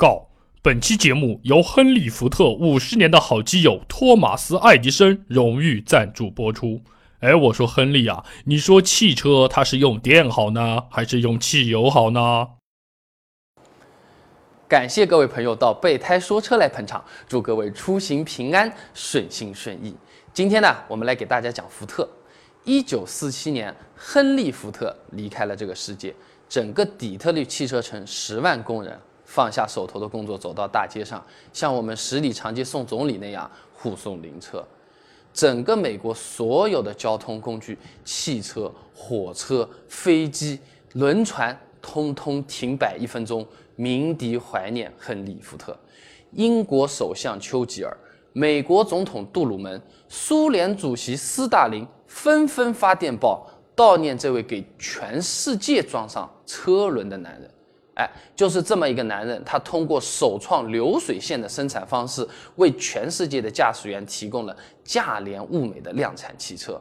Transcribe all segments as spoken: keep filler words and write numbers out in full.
告，本期节目由亨利·福特五十年的好基友托马斯·爱迪生荣誉赞助播出。哎，我说亨利啊，你说汽车它是用电好呢，还是用汽油好呢？感谢各位朋友到备胎说车来捧场，祝各位出行平安，顺心顺意。今天呢，我们来给大家讲福特。一九四七年，亨利·福特离开了这个世界，整个底特律汽车城十万工人放下手头的工作，走到大街上，像我们十里长街送总理那样护送灵车。整个美国所有的交通工具，汽车、火车、飞机、轮船，通通停摆一分钟，鸣笛怀念亨利·福特。英国首相丘吉尔、美国总统杜鲁门、苏联主席斯大林纷纷发电报悼念这位给全世界装上车轮的男人。哎，就是这么一个男人，他通过首创流水线的生产方式，为全世界的驾驶员提供了价廉物美的量产汽车。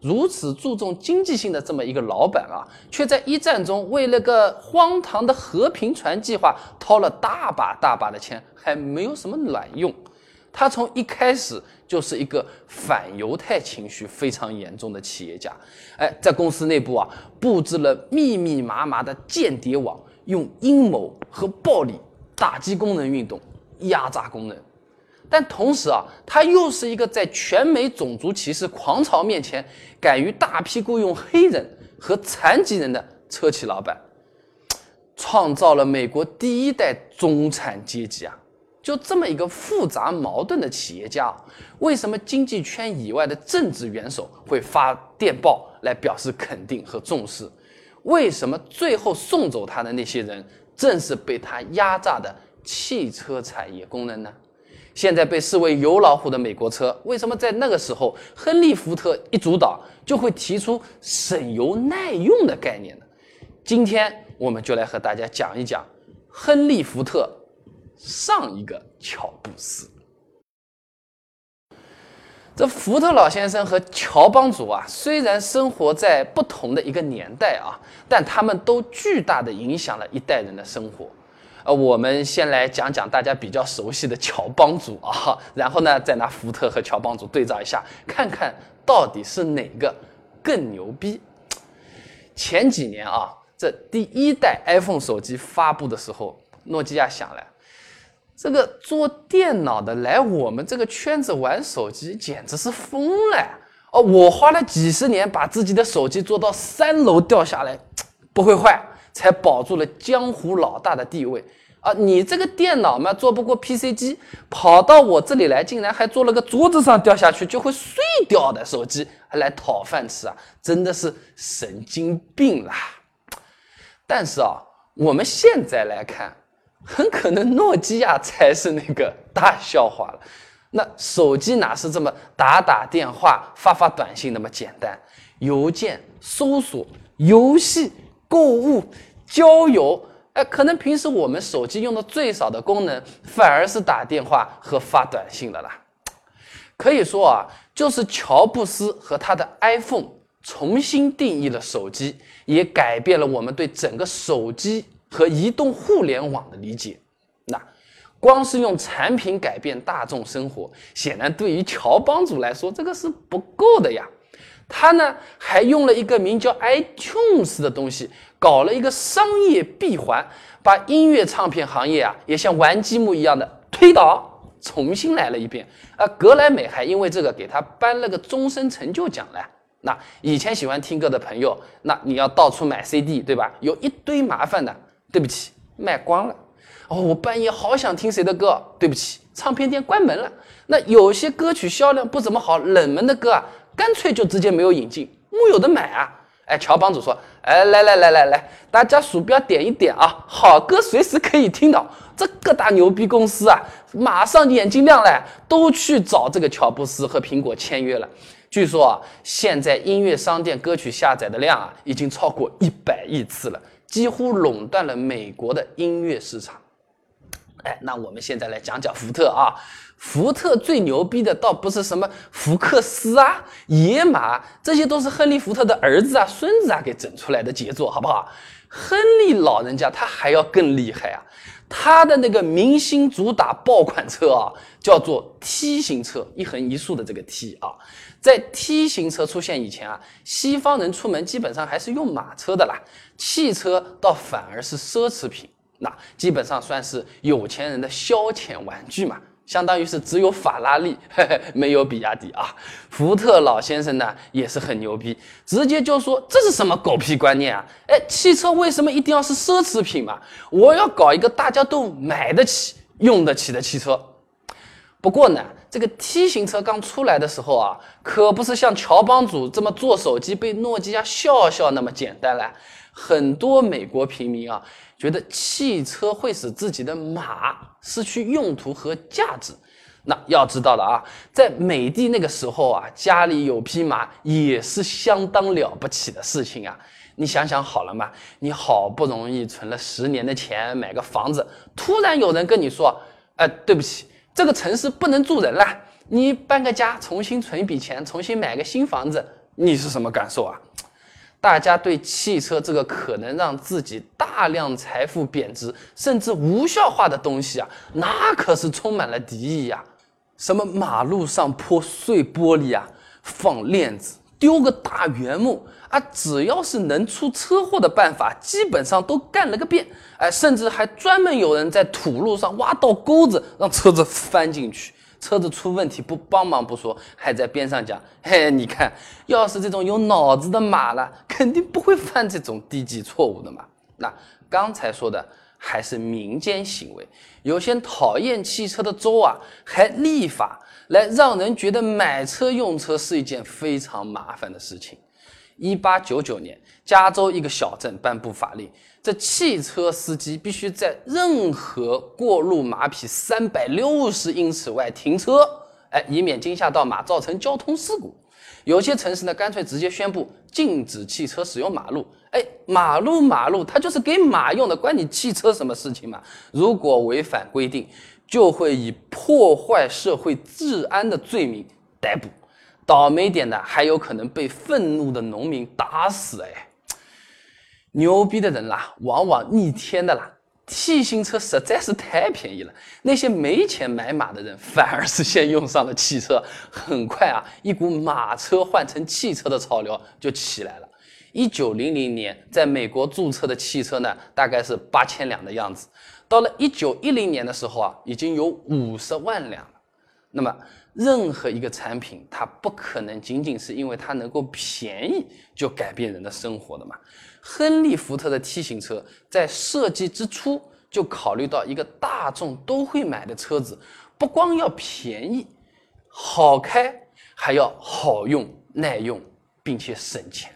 如此注重经济性的这么一个老板啊，却在一战中为了个荒唐的和平船计划掏了大把大把的钱，还没有什么卵用。他从一开始就是一个反犹太情绪非常严重的企业家。哎，在公司内部啊，布置了密密麻麻的间谍网，用阴谋和暴力打击工人运动，压榨工人。但同时啊，他又是一个在全美种族歧视狂潮面前敢于大批雇佣黑人和残疾人的车企老板，创造了美国第一代中产阶级啊。就这么一个复杂矛盾的企业家，为什么经济圈以外的政治元首会发电报来表示肯定和重视？为什么最后送走他的那些人正是被他压榨的汽车产业工人呢？现在被视为油老虎的美国车，为什么在那个时候亨利·福特一主导就会提出省油耐用的概念呢？今天我们就来和大家讲一讲亨利·福特上一个乔布斯。这福特老先生和乔帮主啊，虽然生活在不同的一个年代啊，但他们都巨大的影响了一代人的生活。呃，我们先来讲讲大家比较熟悉的乔帮主啊，然后呢，再拿福特和乔帮主对照一下，看看到底是哪个更牛逼。前几年啊，这第一代 iPhone 手机发布的时候，诺基亚想了，这个做电脑的来我们这个圈子玩手机简直是疯了哦！我花了几十年把自己的手机做到三楼掉下来不会坏，才保住了江湖老大的地位啊！你这个电脑嘛，做不过 P C 机，跑到我这里来竟然还做了个桌子上掉下去就会碎掉的手机，还来讨饭吃啊！真的是神经病啦！但是啊，我们现在来看，很可能诺基亚才是那个大笑话了。那手机哪是这么打打电话发发短信那么简单，邮件、搜索、游戏、购物、交友，哎，可能平时我们手机用的最少的功能反而是打电话和发短信的啦。可以说啊，就是乔布斯和他的 iPhone 重新定义了手机，也改变了我们对整个手机和移动互联网的理解。那光是用产品改变大众生活，显然对于乔帮主来说这个是不够的呀。他呢还用了一个名叫 iTunes 的东西，搞了一个商业闭环，把音乐唱片行业啊也像玩积木一样的推倒，重新来了一遍。而格莱美还因为这个给他颁了个终身成就奖来。那以前喜欢听歌的朋友，那你要到处买 C D 对吧，有一堆麻烦的，对不起，卖光了。哦，我半夜好想听谁的歌，对不起，唱片店关门了。那有些歌曲销量不怎么好，冷门的歌啊，干脆就直接没有引进，木有的买啊。哎，乔帮主说，哎，来来来来来，大家鼠标点一点啊，好歌随时可以听到。这各大牛逼公司啊，马上眼睛亮了，都去找这个乔布斯和苹果签约了。据说啊，现在音乐商店歌曲下载的量啊，已经超过一百亿次了。几乎垄断了美国的音乐市场。哎，那我们现在来讲讲福特啊。福特最牛逼的倒不是什么福克斯啊、野马，这些都是亨利·福特的儿子啊、孙子啊给整出来的杰作，好不好？亨利老人家他还要更厉害啊，它的那个明星主打爆款车啊，叫做 T 型车，一横一竖的这个 T 啊。在 T 型车出现以前啊，西方人出门基本上还是用马车的啦，汽车倒反而是奢侈品，那基本上算是有钱人的消遣玩具嘛。相当于是只有法拉利，嘿嘿，没有比亚迪啊。福特老先生呢也是很牛逼，直接就说这是什么狗屁观念啊！哎，汽车为什么一定要是奢侈品嘛？我要搞一个大家都买得起、用得起的汽车。不过呢，这个 T 型车刚出来的时候啊，可不是像乔帮主这么做手机被诺基亚笑笑那么简单了。很多美国平民啊，觉得汽车会使自己的马失去用途和价值。那要知道了啊，在美帝那个时候啊，家里有匹马也是相当了不起的事情啊。你想想好了嘛，你好不容易存了十年的钱买个房子，突然有人跟你说，哎，对不起，这个城市不能住人了，你搬个家，重新存一笔钱，重新买个新房子，你是什么感受啊？大家对汽车这个可能让自己大量财富贬值甚至无效化的东西啊，那可是充满了敌意啊。什么马路上泼碎玻璃啊，放链子，丢个大原木啊，只要是能出车祸的办法基本上都干了个遍，哎，甚至还专门有人在土路上挖道沟子让车子翻进去，车子出问题不帮忙不说，还在边上讲，嘿，你看，要是这种有脑子的马了，肯定不会犯这种低级错误的嘛。那刚才说的还是民间行为，有些讨厌汽车的州啊，还立法来让人觉得买车用车是一件非常麻烦的事情。一八九九年，加州一个小镇颁布法令，这汽车司机必须在任何过路马匹三百六十英尺外停车，哎，以免惊吓到马造成交通事故。有些城市呢，干脆直接宣布禁止汽车使用马路。哎，马路马路，它就是给马用的，关你汽车什么事情嘛？如果违反规定，就会以破坏社会治安的罪名逮捕。倒霉点呢，还有可能被愤怒的农民打死。哎，牛逼的人啦，往往逆天的啦。T 型车实在是太便宜了，那些没钱买马的人反而是先用上了汽车。很快啊，一股马车换成汽车的潮流就起来了。一九零零年，在美国注册的汽车呢，大概是八千辆的样子。到了一九一零年的时候啊，已经有五十万辆了。那么任何一个产品，它不可能仅仅是因为它能够便宜就改变人的生活的嘛。亨利·福特的 T 型车在设计之初就考虑到一个大众都会买的车子，不光要便宜、好开，还要好用、耐用，并且省钱。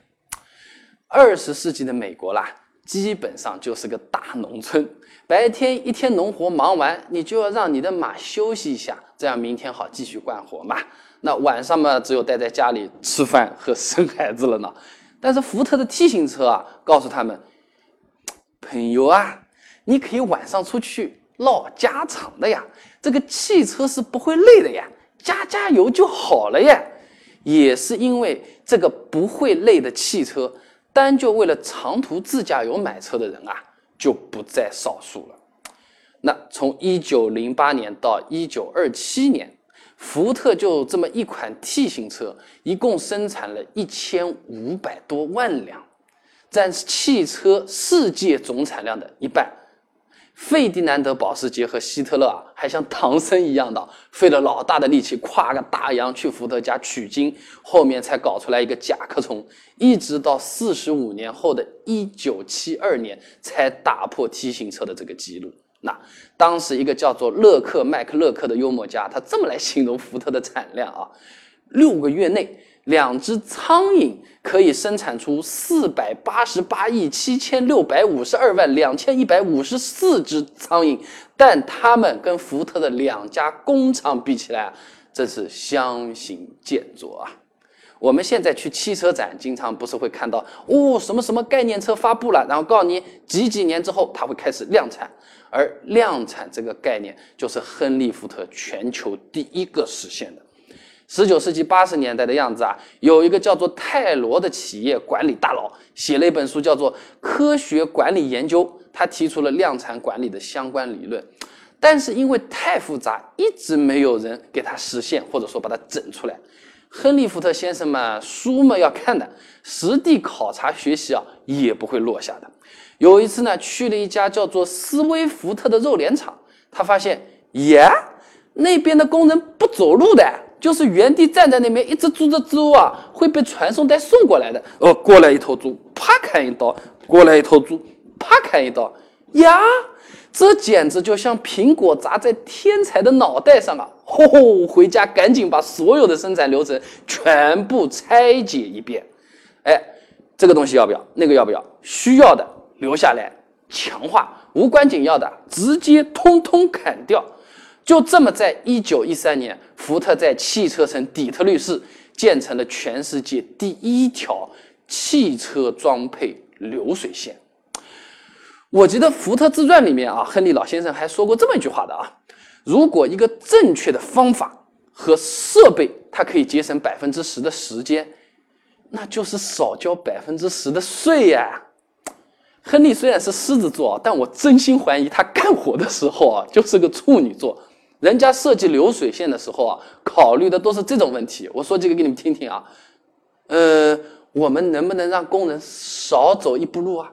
二十世纪的美国啦，基本上就是个大农村，白天一天农活忙完，你就要让你的马休息一下，这样明天好继续干活嘛。那晚上嘛，只有待在家里吃饭和生孩子了呢。但是福特的 T 型车啊，告诉他们，朋友啊，你可以晚上出去唠家常的呀，这个汽车是不会累的呀，加加油就好了呀。也是因为这个不会累的汽车，单就为了长途自驾游买车的人啊，就不在少数了。那从一九零八年到一九二七年，福特就这么一款 T 型车一共生产了一千五百多万辆，占汽车世界总产量的一半。费迪南德保时捷和希特勒啊，还像唐僧一样的费了老大的力气跨个大洋去福特家取经，后面才搞出来一个甲壳虫，一直到四十五年后的一九七二年才打破 T 型车的这个记录。那当时一个叫做勒克麦克勒克的幽默家，他这么来形容福特的产量啊：六个月内，两只苍蝇可以生产出四百八十八亿七千六百五十二万两千一百五十四只苍蝇，但它们跟福特的两家工厂比起来，真是相形见绌啊。我们现在去汽车展，经常不是会看到哦什么什么概念车发布了，然后告诉你几几年之后它会开始量产，而量产这个概念就是亨利·福特全球第一个实现的。十九世纪八十年代的样子啊，有一个叫做泰罗的企业管理大佬写了一本书，叫做《科学管理研究》，他提出了量产管理的相关理论，但是因为太复杂，一直没有人给他实现，或者说把它整出来。亨利·福特先生嘛，书嘛要看的，实地考察学习啊，也不会落下的。有一次呢，去了一家叫做斯威福特的肉联厂，他发现，耶，那边的工人不走路的，就是原地站在那边，一只猪的猪啊，会被传送带送过来的。哦，过来一头猪，啪砍一刀；过来一头猪，啪砍一刀。呀，这简直就像苹果砸在天才的脑袋上啊！吼吼，回家赶紧把所有的生产流程全部拆解一遍。哎，这个东西要不要？那个要不要？需要的留下来强化，无关紧要的直接通通砍掉。就这么，在一九一三年，福特在汽车城底特律市建成了全世界第一条汽车装配流水线。我记得福特自传里面啊，亨利老先生还说过这么一句话的啊，如果一个正确的方法和设备，它可以节省 百分之十 的时间，那就是少交 百分之十 的税啊。亨利虽然是狮子座，但我真心怀疑他干活的时候啊，就是个处女座。人家设计流水线的时候啊，考虑的都是这种问题。我说几个给你们听听啊，呃，我们能不能让工人少走一步路啊？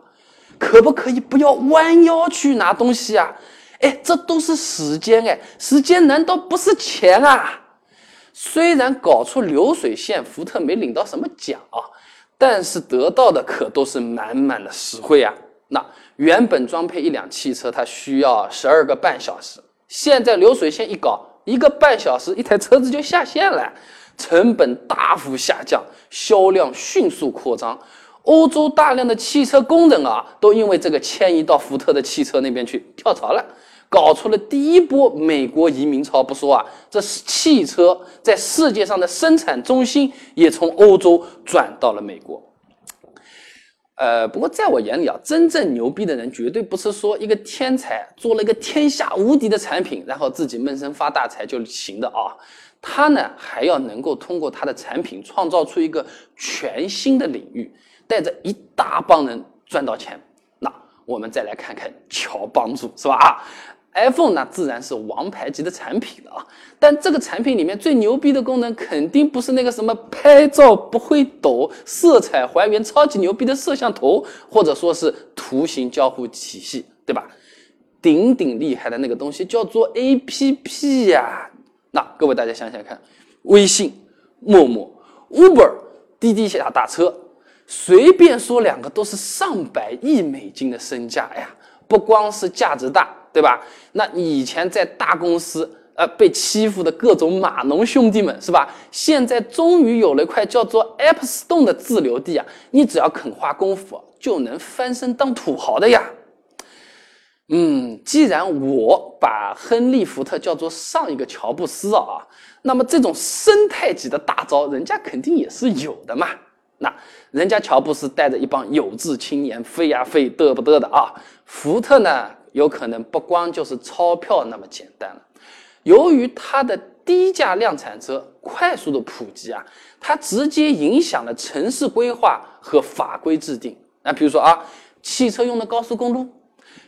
可不可以不要弯腰去拿东西啊？哎，这都是时间哎，时间难道不是钱啊？虽然搞出流水线，福特没领到什么奖啊，但是得到的可都是满满的实惠啊。那原本装配一辆汽车它需要十二个半小时，现在流水线一搞，一个半小时一台车子就下线了，成本大幅下降，销量迅速扩张。欧洲大量的汽车工人啊，都因为这个迁移到福特的汽车那边去跳槽了，搞出了第一波美国移民潮不说啊，这汽车在世界上的生产中心也从欧洲转到了美国。呃，不过在我眼里啊，真正牛逼的人绝对不是说一个天才做了一个天下无敌的产品，然后自己闷声发大财就行的啊。他呢，还要能够通过他的产品创造出一个全新的领域，带着一大帮人赚到钱。那我们再来看看乔帮主，是吧啊？iPhone 呢，自然是王牌级的产品了啊，但这个产品里面最牛逼的功能，肯定不是那个什么拍照不会抖、色彩还原超级牛逼的摄像头，或者说是图形交互体系，对吧？顶顶厉害的那个东西叫做 A P P 呀、啊。那各位大家想想看，微信、陌陌、Uber、滴滴下打车，随便说两个都是上百亿美金的身价呀，不光是价值大，对吧？那以前在大公司呃被欺负的各种码农兄弟们，是吧？现在终于有了一块叫做 App Store 的自留地啊，你只要肯花功夫，就能翻身当土豪的呀。嗯，既然我把亨利·福特叫做上一个乔布斯啊，那么这种生态级的大招，人家肯定也是有的嘛。那人家乔布斯带着一帮有志青年飞呀飞，得不得的啊？福特呢？有可能不光就是钞票那么简单了。由于它的低价量产车快速的普及啊，它直接影响了城市规划和法规制定。那比如说啊，汽车用的高速公路、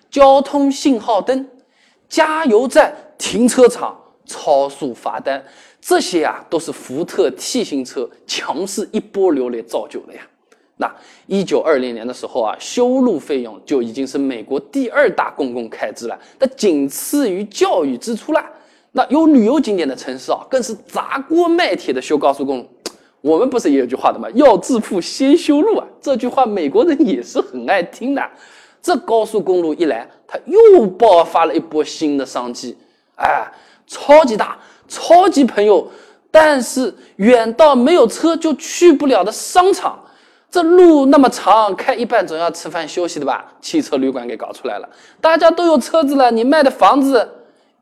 交通信号灯、加油站、停车场、超速罚单，这些啊都是福特 T 型车强势一波流来造就的呀。那一九二零年的时候啊，修路费用就已经是美国第二大公共开支了，那仅次于教育支出了。那有旅游景点的城市啊，更是砸锅卖铁的修高速公路。我们不是也有句话的吗？要致富先修路啊，这句话美国人也是很爱听的。这高速公路一来，它又爆发了一波新的商机，哎，超级大，超级朋友，但是远到没有车就去不了的商场。这路那么长，开一半总要吃饭休息的吧？汽车旅馆给搞出来了，大家都有车子了，你卖的房子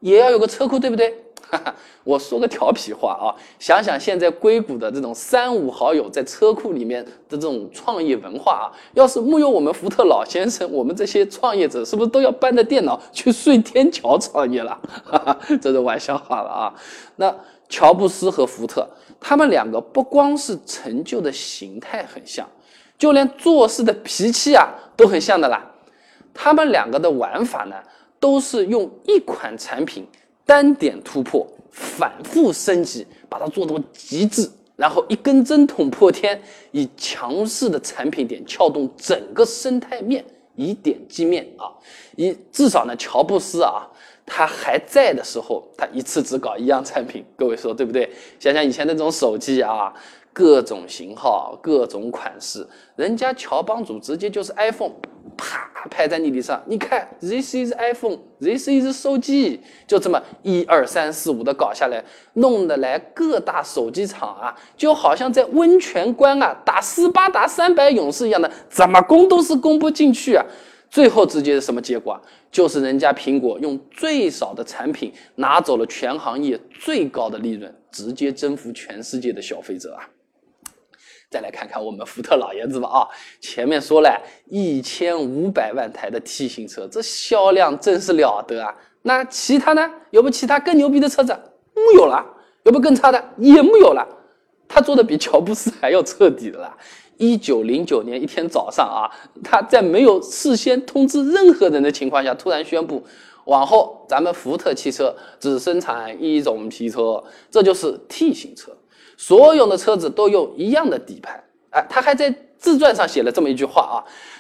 也要有个车库，对不对？哈哈，我说个调皮话啊，想想现在硅谷的这种三五好友在车库里面的这种创业文化啊，要是木有我们福特老先生，我们这些创业者是不是都要搬着电脑去睡天桥创业了？哈哈，这是玩笑话了啊。那乔布斯和福特，他们两个不光是成就的形态很像，就连做事的脾气啊都很像的啦。他们两个的玩法呢，都是用一款产品单点突破，反复升级，把它做到极致，然后一根针捅破天，以强势的产品点撬动整个生态面，以点击面啊！以至少呢，乔布斯啊，他还在的时候，他一次只搞一样产品，各位说对不对？想想以前那种手机啊，各种型号、各种款式，人家乔帮主直接就是 iPhone。啪拍在你脸上，你看 this is iPhone, this is 手机，就这么一二三四五的搞下来，弄得来各大手机厂啊，就好像在温泉关啊打斯巴达三百勇士一样的，怎么攻都是攻不进去啊。最后直接是什么结果啊？就是人家苹果用最少的产品拿走了全行业最高的利润，直接征服全世界的消费者啊。再来看看我们福特老爷子吧啊！前面说了一千五百万台的 T 型车，这销量真是了得啊！那其他呢？有没有其他更牛逼的车子？没有了。有没有更差的？也没有了。他做的比乔布斯还要彻底的啦！一九零九年一天早上啊，他在没有事先通知任何人的情况下，突然宣布，往后咱们福特汽车只生产一种皮车，这就是 T 型车。所有的车子都用一样的底盘，哎，他还在自传上写了这么一句话啊，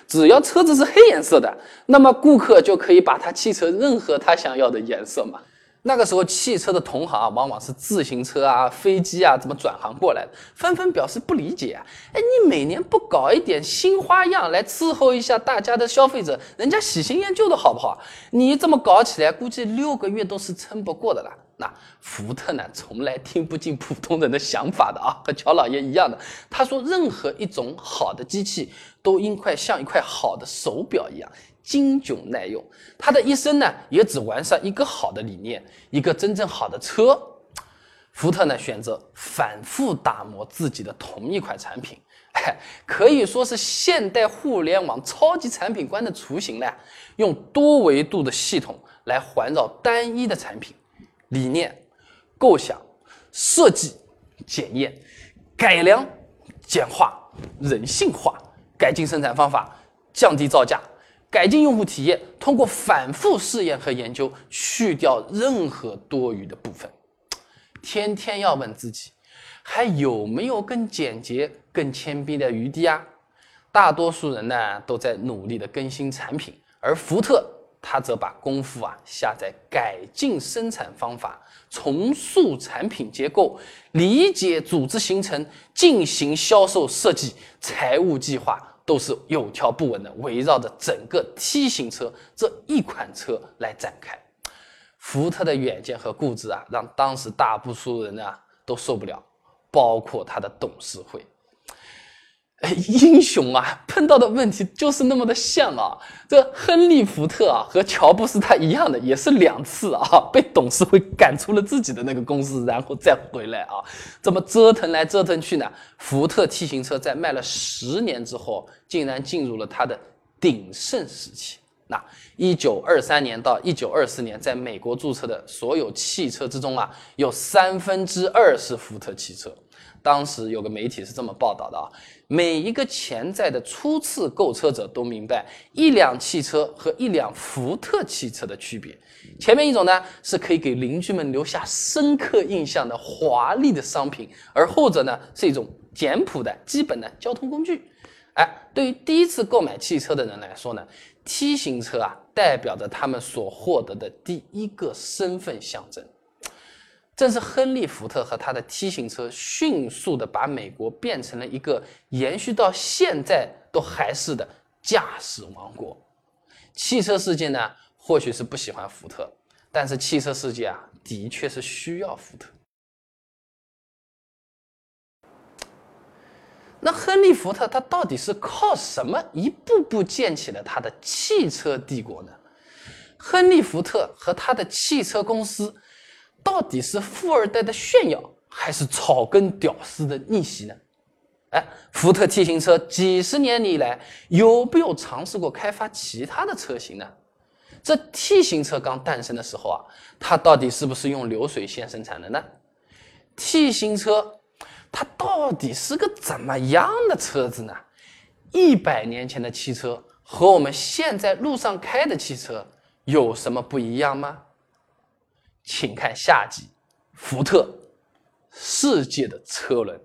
只要车子是黑颜色的，那么顾客就可以把他汽车任何他想要的颜色嘛。那个时候汽车的同行啊，往往是自行车啊、飞机啊怎么转行过来的，纷纷表示不理解啊，哎，你每年不搞一点新花样来伺候一下大家的消费者，人家喜新厌旧的好不好？你这么搞起来，估计六个月都是撑不过的了。那福特呢，从来听不进普通人的想法的啊，和乔老爷一样的。他说，任何一种好的机器都应该像一块好的手表一样经久耐用。他的一生呢，也只完善一个好的理念，一个真正好的车。福特呢，选择反复打磨自己的同一款产品，哎，可以说是现代互联网超级产品观的雏形呢，用多维度的系统来环绕单一的产品。理念、构想、设计、检验、改良、简化、人性化，改进生产方法，降低造价，改进用户体验，通过反复试验和研究，去掉任何多余的部分。天天要问自己，还有没有更简洁、更谦卑的余地啊？大多数人呢，都在努力的更新产品，而福特他则把功夫啊下在改进生产方法，重塑产品结构，理解组织形成，进行销售设计、财务计划，都是有条不紊的围绕着整个 T 型车这一款车来展开。福特的远见和固执啊，让当时大多数人啊都受不了，包括他的董事会。英雄啊，碰到的问题就是那么的像啊。这亨利·福特啊，和乔布斯他一样的，也是两次啊被董事会赶出了自己的那个公司，然后再回来啊，这么折腾来折腾去呢，福特 T 型车在卖了十年之后，竟然进入了它的鼎盛时期。那一九二三年到一九二四年，在美国注册的所有汽车之中啊，有三分之二是福特汽车。当时有个媒体是这么报道的啊，每一个潜在的初次购车者都明白一辆汽车和一辆福特汽车的区别。前面一种呢，是可以给邻居们留下深刻印象的华丽的商品，而后者呢，是一种简朴的基本的交通工具。哎，对于第一次购买汽车的人来说呢， T 型车啊，代表着他们所获得的第一个身份象征。正是亨利·福特和他的 T 型车迅速地把美国变成了一个延续到现在都还是的驾驶王国。汽车世界呢，或许是不喜欢福特，但是汽车世界啊，的确是需要福特。那亨利·福特他到底是靠什么一步步建起了他的汽车帝国呢？亨利·福特和他的汽车公司到底是富二代的炫耀，还是草根屌丝的逆袭呢？哎，福特 T 型车几十年以来有没有尝试过开发其他的车型呢？这 T 型车刚诞生的时候啊，它到底是不是用流水线生产的呢？ T 型车它到底是个怎么样的车子呢？一百年前的汽车和我们现在路上开的汽车有什么不一样吗？请看下集，福特，世界的车轮。